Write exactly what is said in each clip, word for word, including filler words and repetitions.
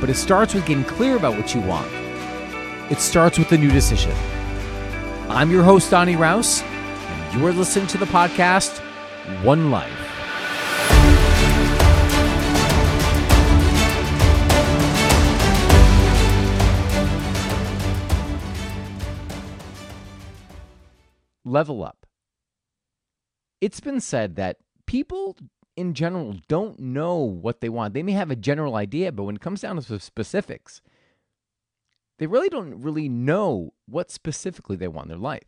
but it starts with getting clear about what you want. It starts with a new decision. I'm your host, Donnie Rouse, and you are listening to the podcast, One Life. Level up. It's been said that people in general don't know what they want. They may have a general idea, but when it comes down to specifics, they really don't really know what specifically they want in their life.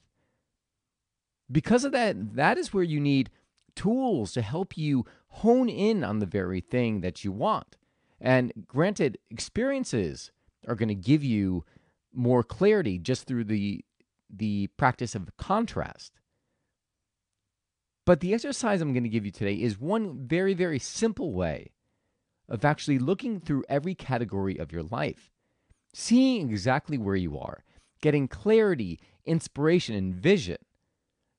Because of that, that is where you need tools to help you hone in on the very thing that you want. And granted, experiences are going to give you more clarity just through the the practice of contrast. But the exercise I'm going to give you today is one very, very simple way of actually looking through every category of your life, seeing exactly where you are, getting clarity, inspiration, and vision.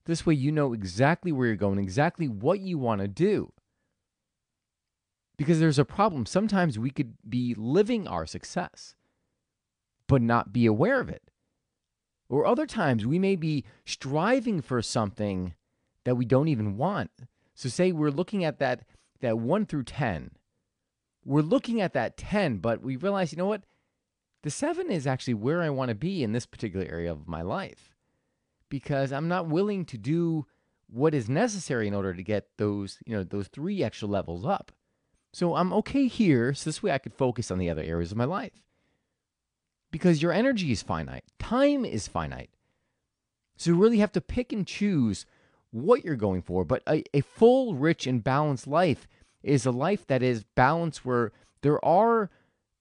This way you know exactly where you're going, exactly what you want to do. Because there's a problem. Sometimes we could be living our success, but not be aware of it. Or other times we may be striving for something that we don't even want. So say we're looking at that that one through ten. We're looking at that ten, but we realize, you know what? The seven is actually where I want to be in this particular area of my life, because I'm not willing to do what is necessary in order to get those, you know, those three extra levels up. So I'm okay here, so this way I could focus on the other areas of my life. Because your energy is finite. Time is finite. So you really have to pick and choose what you're going for. But a, a full, rich, and balanced life is a life that is balanced, where there are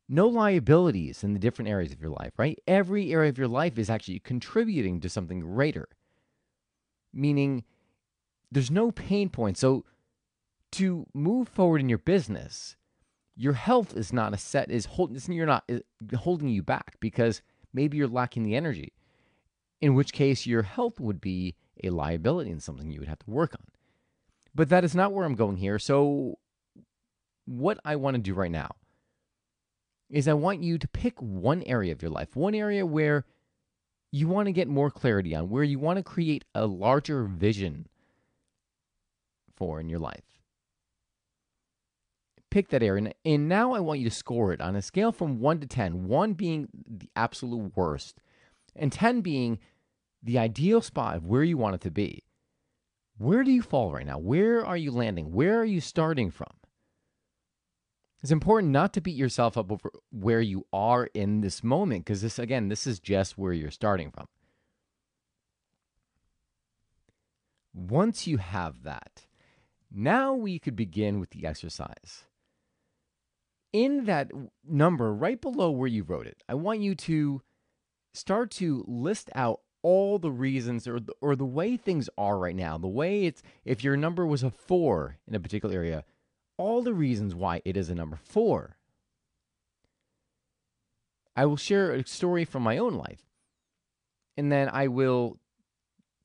no liabilities in the different areas of your life, right? Every area of your life is actually contributing to something greater, meaning there's no pain point. So to move forward in your business, your health is not a set is holding you're not is holding you back, because maybe you're lacking the energy, in which case your health would be a liability and something you would have to work on. But that is not where I'm going here. So what I want to do right now is I want you to pick one area of your life, one area where you want to get more clarity on, where you want to create a larger vision for in your life. Pick that area, and now I want you to score it on a scale from one to ten, one being the absolute worst, and ten being the ideal spot of where you want it to be. Where do you fall right now? Where are you landing? Where are you starting from? It's important not to beat yourself up over where you are in this moment, because this, again, this is just where you're starting from. Once you have that, now we could begin with the exercise. In that number right below where you wrote it, I want you to start to list out all the reasons or the, or the way things are right now, the way it's, if your number was a four in a particular area, all the reasons why it is a number four. I will share a story from my own life, and then I will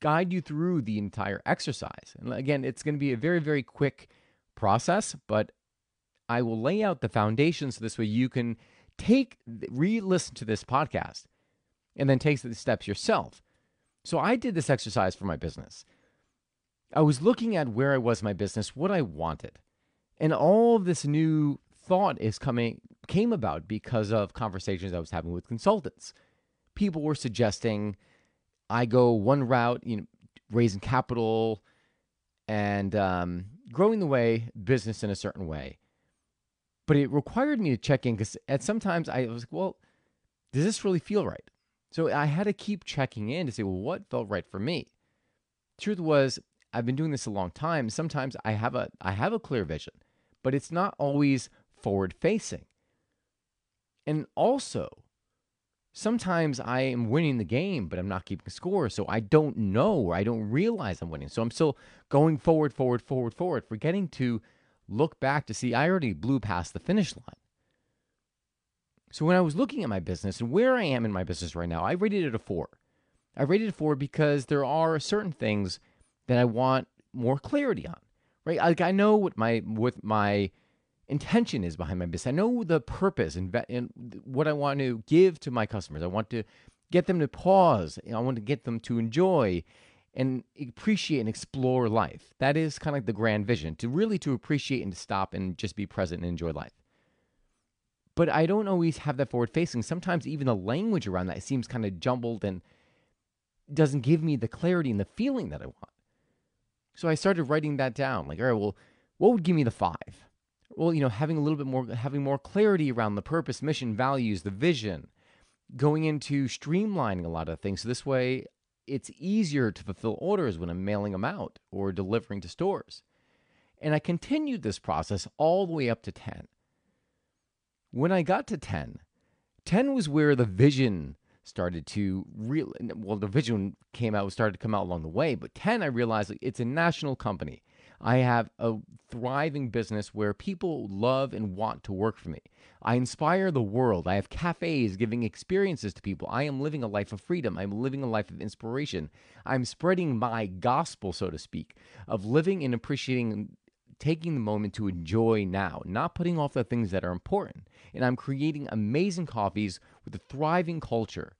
guide you through the entire exercise. And again, it's going to be a very, very quick process, but I will lay out the foundation so this way you can take, re-listen to this podcast and then take the steps yourself. So I did this exercise for my business. I was looking at where I was in my business, what I wanted. And all of this new thought is coming came about because of conversations I was having with consultants. People were suggesting I go one route, you know, raising capital and um, growing the way business in a certain way. But it required me to check in, because at sometimes I was like, well, does this really feel right? So I had to keep checking in to say, well, what felt right for me? Truth was, I've been doing this a long time. Sometimes I have a I have a clear vision, but it's not always forward-facing. And also, sometimes I am winning the game, but I'm not keeping score, so I don't know or I don't realize I'm winning. So I'm still going forward, forward, forward, forward, forgetting to look back to see I already blew past the finish line. So when I was looking at my business and where I am in my business right now, I rated it a four. I rated it a four because there are certain things that I want more clarity on, right? Like I know what my what my intention is behind my business. I know the purpose and, and what I want to give to my customers. I want to get them to pause. I want to get them to enjoy and appreciate and explore life. That is kind of like the grand vision, to really to appreciate and to stop and just be present and enjoy life. But I don't always have that forward facing. Sometimes even the language around that seems kind of jumbled and doesn't give me the clarity and the feeling that I want. So I started writing that down. Like, all right, well, what would give me the five? Well, you know, having a little bit more, having more clarity around the purpose, mission, values, the vision, going into streamlining a lot of things. So this way, it's easier to fulfill orders when I'm mailing them out or delivering to stores. And I continued this process all the way up to ten. When I got to ten, ten was where the vision started to real. Well, the vision came out, started to come out along the way, but ten, I realized like, it's a national company. I have a thriving business where people love and want to work for me. I inspire the world. I have cafes giving experiences to people. I am living a life of freedom. I'm living a life of inspiration. I'm spreading my gospel, so to speak, of living and appreciating, taking the moment to enjoy now, not putting off the things that are important. And I'm creating amazing coffees with a thriving culture.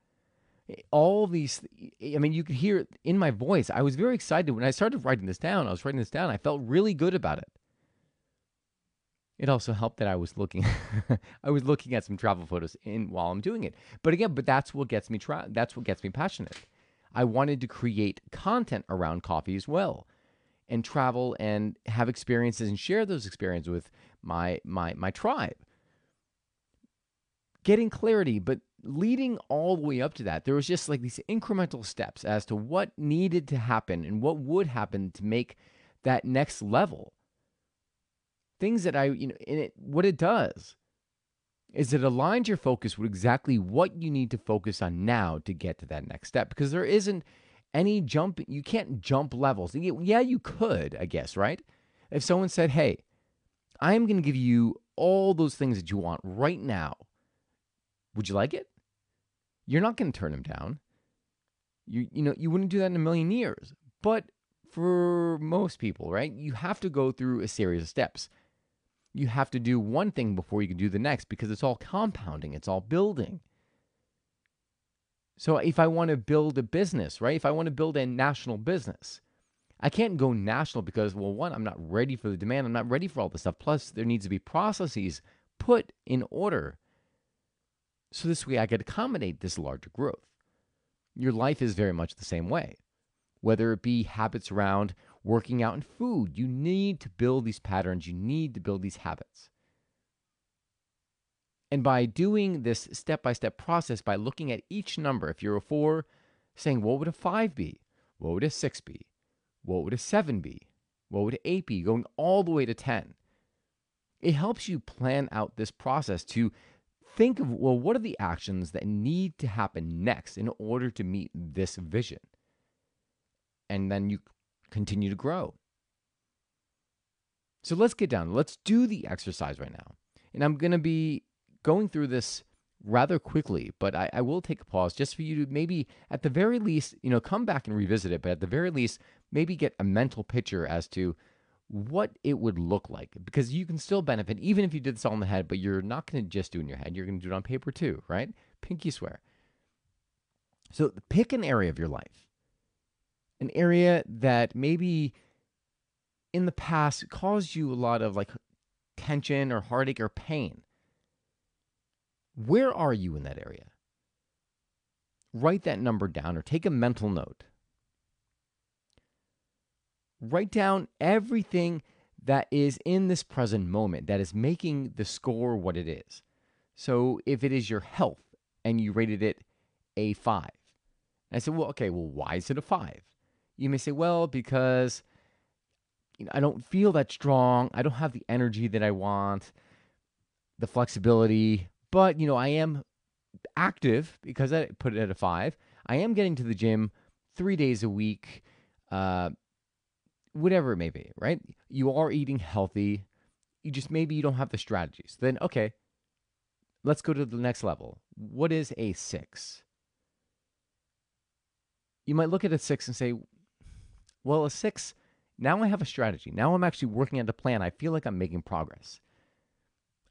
All these, I mean, you could hear it in my voice. I was very excited when I started writing this down. I was writing this down. I felt really good about it. It also helped that I was looking, I was looking at some travel photos in while I'm doing it. But again, but that's what gets me, tra- that's what gets me passionate. I wanted to create content around coffee as well, and travel and have experiences and share those experiences with my my my tribe. Getting clarity, but leading all the way up to that, there was just like these incremental steps as to what needed to happen and what would happen to make that next level. Things that I, you know, and it, what it does is it aligns your focus with exactly what you need to focus on now to get to that next step, because there isn't any jump, you can't jump levels. Yeah, you could, I guess, right? If someone said, hey, I'm going to give you all those things that you want right now, would you like it? You're not going to turn them down. You you know, you wouldn't do that in a million years. But for most people, right, you have to go through a series of steps. You have to do one thing before you can do the next, because it's all compounding. It's all building. So if I want to build a business, right, if I want to build a national business, I can't go national because, well, one, I'm not ready for the demand. I'm not ready for all this stuff. Plus, there needs to be processes put in order. So this way I could accommodate this larger growth. Your life is very much the same way. Whether it be habits around working out and food, you need to build these patterns. You need to build these habits. And by doing this step-by-step process, by looking at each number, if you're a four, saying, what would a five be? What would a six be? What would a seven be? What would an eight be? Going all the way to ten. It helps you plan out this process to think of, well, what are the actions that need to happen next in order to meet this vision? And then you continue to grow. So let's get down. Let's do the exercise right now. And I'm going to be going through this rather quickly, but I, I will take a pause just for you to maybe, at the very least, you know, come back and revisit it, but at the very least, maybe get a mental picture as to what it would look like, because you can still benefit even if you did this all in the head, but you're not going to just do it in your head. You're going to do it on paper too, right? Pinky swear. So pick an area of your life, an area that maybe in the past caused you a lot of like tension or heartache or pain. Where are you in that area? Write that number down or take a mental note. Write down everything that is in this present moment that is making the score what it is. So if it is your health and you rated it a five, I said, well, okay, well, why is it a five? You may say, well, because you know, I don't feel that strong. I don't have the energy that I want, the flexibility, But, you know, I am active because I put it at a five. I am getting to the gym three days a week, uh, whatever it may be, right? You are eating healthy. You just maybe you don't have the strategies. Then, okay, let's go to the next level. What is a six? You might look at a six and say, well, a six, now I have a strategy. Now I'm actually working on the plan. I feel like I'm making progress.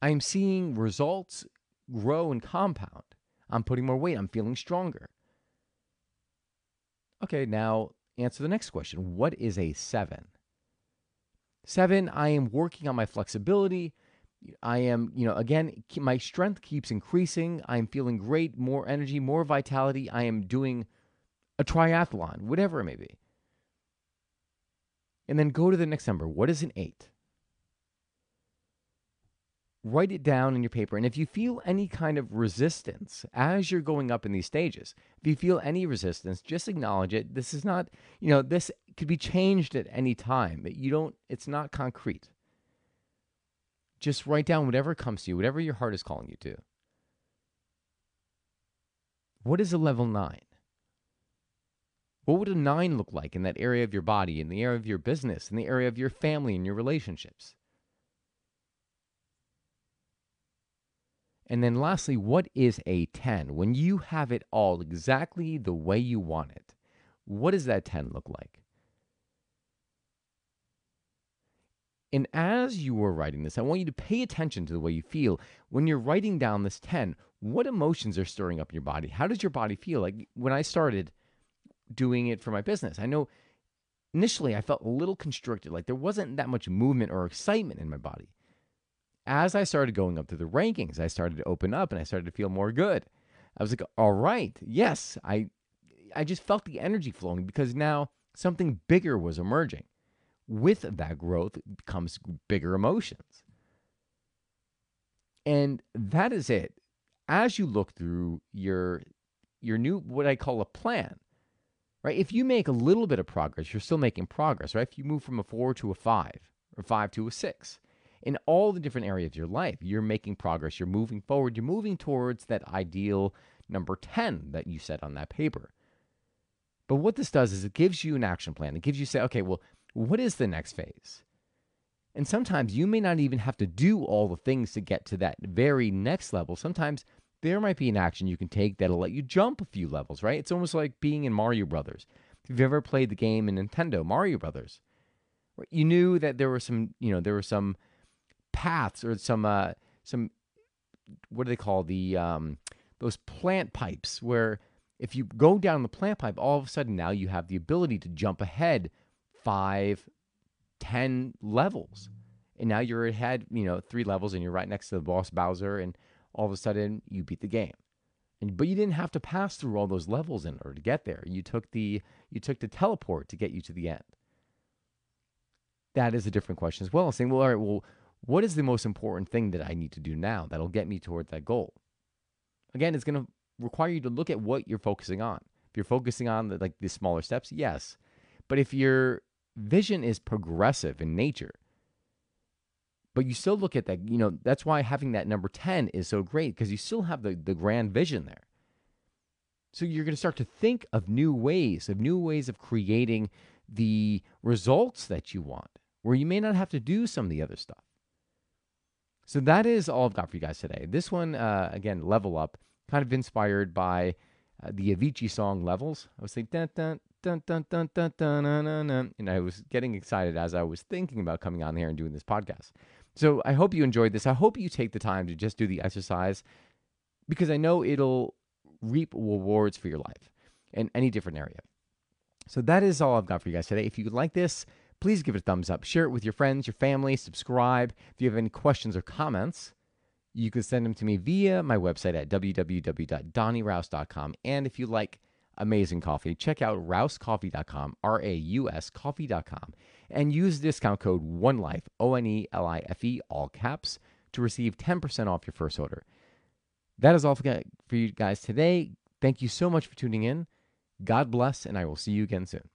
I'm seeing results grow and compound. I'm putting more weight. I'm feeling stronger. Okay, now answer the next question. What is a seven? Seven, I am working on my flexibility. I am, you know, again, my strength keeps increasing. I'm feeling great, more energy, more vitality. I am doing a triathlon, whatever it may be. And then go to the next number. What is an eight? Write it down in your paper. And if you feel any kind of resistance as you're going up in these stages, if you feel any resistance, just acknowledge it. This is not, you know, this could be changed at any time. You don't, it's not concrete. Just write down whatever comes to you, whatever your heart is calling you to. What is a level nine? What would a nine look like in that area of your body, in the area of your business, in the area of your family and your relationships? And then lastly, what is a ten? When you have it all exactly the way you want it, what does that ten look like? And as you were writing this, I want you to pay attention to the way you feel. When you're writing down this ten, what emotions are stirring up in your body? How does your body feel? Like when I started doing it for my business, I know initially I felt a little constricted. Like there wasn't that much movement or excitement in my body. As I started going up to the rankings, I started to open up and I started to feel more good. I was like, all right, yes. I I just felt the energy flowing because now something bigger was emerging. With that growth comes bigger emotions. And that is it. As you look through your your new, what I call a plan, right? If you make a little bit of progress, you're still making progress, right? If you move from a four to a five or five to a six, in all the different areas of your life, you're making progress, you're moving forward, you're moving towards that ideal number ten that you set on that paper. But what this does is it gives you an action plan. It gives you, say, okay, well, what is the next phase? And sometimes you may not even have to do all the things to get to that very next level. Sometimes there might be an action you can take that'll let you jump a few levels, right? It's almost like being in Mario Brothers. If you've ever played the game in Nintendo, Mario Brothers, you knew that there were some, you know, there were some paths or some uh some what do they call the um those plant pipes, where if you go down the plant pipe, all of a sudden now you have the ability to jump ahead five ten levels, and now you're ahead, you know, three levels, and you're right next to the boss Bowser, and all of a sudden you beat the game. And but you didn't have to pass through all those levels in order to get there. You took the you took the teleport to get you to the end. That is a different question as well, saying, well, all right, well, what is the most important thing that I need to do now that'll get me toward that goal? Again, it's going to require you to look at what you're focusing on. If you're focusing on the, like the smaller steps, yes. But if your vision is progressive in nature, but you still look at that, you know, that's why having that number ten is so great, because you still have the, the grand vision there. So you're going to start to think of new ways, of new ways of creating the results that you want, where you may not have to do some of the other stuff. So that is all I've got for you guys today. This one, uh, again, Level Up, kind of inspired by uh, the Avicii song Levels. I was like, dun, dun, dun, dun, dun, dun, dun, dun, dun, and I was getting excited as I was thinking about coming on here and doing this podcast. So I hope you enjoyed this. I hope you take the time to just do the exercise, because I know it'll reap rewards for your life in any different area. So that is all I've got for you guys today. If you like this, please give it a thumbs up. Share it with your friends, your family, subscribe. If you have any questions or comments, you can send them to me via my website at w w w dot donny raus dot com. And if you like amazing coffee, check out raus coffee dot com, R A U S coffee dot com, and use the discount code ONELIFE, O N E L I F E, all caps, to receive ten percent off your first order. That is all for you guys today. Thank you so much for tuning in. God bless, and I will see you again soon.